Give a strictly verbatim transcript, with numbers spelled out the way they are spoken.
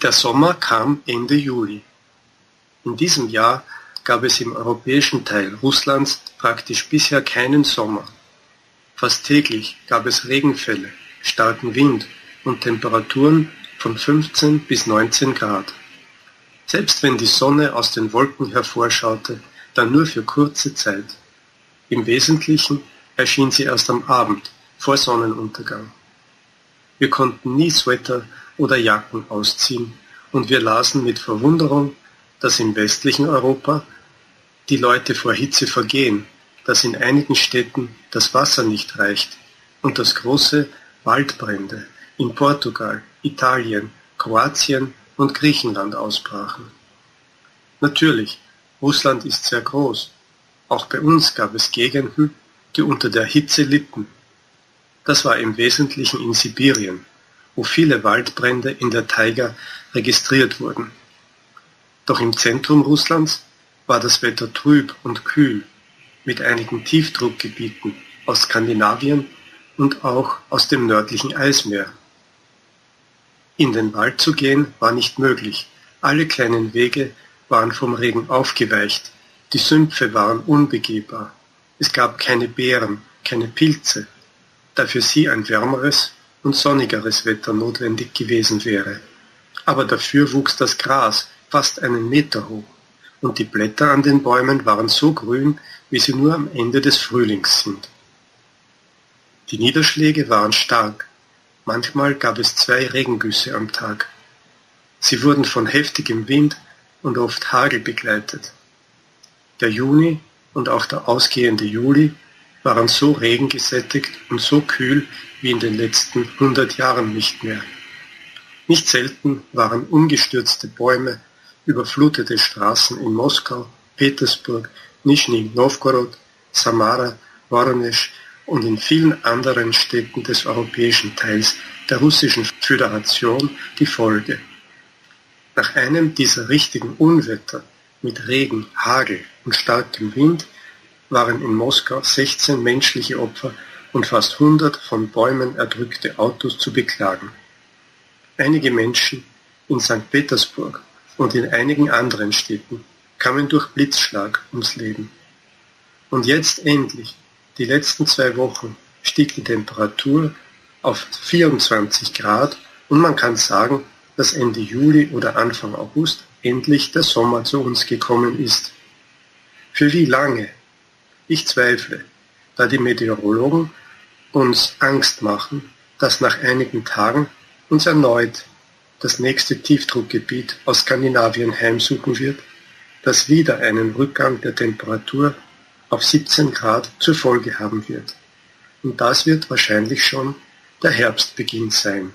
Der Sommer kam Ende Juli. In diesem Jahr gab es im europäischen Teil Russlands praktisch bisher keinen Sommer. Fast täglich gab es Regenfälle, starken Wind und Temperaturen von fünfzehn bis neunzehn Grad. Selbst wenn die Sonne aus den Wolken hervorschaute, dann nur für kurze Zeit. Im Wesentlichen erschien sie erst am Abend, vor Sonnenuntergang. Wir konnten nie Sweater oder Jacken ausziehen und wir lasen mit Verwunderung, dass im westlichen Europa die Leute vor Hitze vergehen, dass in einigen Städten das Wasser nicht reicht und dass große Waldbrände in Portugal, Italien, Kroatien und Griechenland ausbrachen. Natürlich, Russland ist sehr groß. Auch bei uns gab es Gegenden, die unter der Hitze litten. Das war im Wesentlichen in Sibirien, wo viele Waldbrände in der Taiga registriert wurden. Doch im Zentrum Russlands war das Wetter trüb und kühl, mit einigen Tiefdruckgebieten aus Skandinavien und auch aus dem nördlichen Eismeer. In den Wald zu gehen war nicht möglich, alle kleinen Wege waren vom Regen aufgeweicht, die Sümpfe waren unbegehbar, es gab keine Beeren, keine Pilze, da für sie ein wärmeres und sonnigeres Wetter notwendig gewesen wäre. Aber dafür wuchs das Gras fast einen Meter hoch und die Blätter an den Bäumen waren so grün, wie sie nur am Ende des Frühlings sind. Die Niederschläge waren stark. Manchmal gab es zwei Regengüsse am Tag. Sie wurden von heftigem Wind und oft Hagel begleitet. Der Juni und auch der ausgehende Juli waren so regengesättigt und so kühl wie in den letzten hundert Jahren nicht mehr. Nicht selten waren umgestürzte Bäume, überflutete Straßen in Moskau, Petersburg, Nischni Novgorod, Samara, Voronezh und in vielen anderen Städten des europäischen Teils der Russischen Föderation die Folge. Nach einem dieser richtigen Unwetter mit Regen, Hagel und starkem Wind waren in Moskau sechzehn menschliche Opfer und fast hundert von Bäumen erdrückte Autos zu beklagen. Einige Menschen in Sankt Petersburg und in einigen anderen Städten kamen durch Blitzschlag ums Leben. Und jetzt endlich, die letzten zwei Wochen, stieg die Temperatur auf vierundzwanzig Grad und man kann sagen, dass Ende Juli oder Anfang August endlich der Sommer zu uns gekommen ist. Für wie lange? Ich zweifle, da die Meteorologen uns Angst machen, dass nach einigen Tagen uns erneut das nächste Tiefdruckgebiet aus Skandinavien heimsuchen wird, das wieder einen Rückgang der Temperatur auf siebzehn Grad zur Folge haben wird. Und das wird wahrscheinlich schon der Herbstbeginn sein.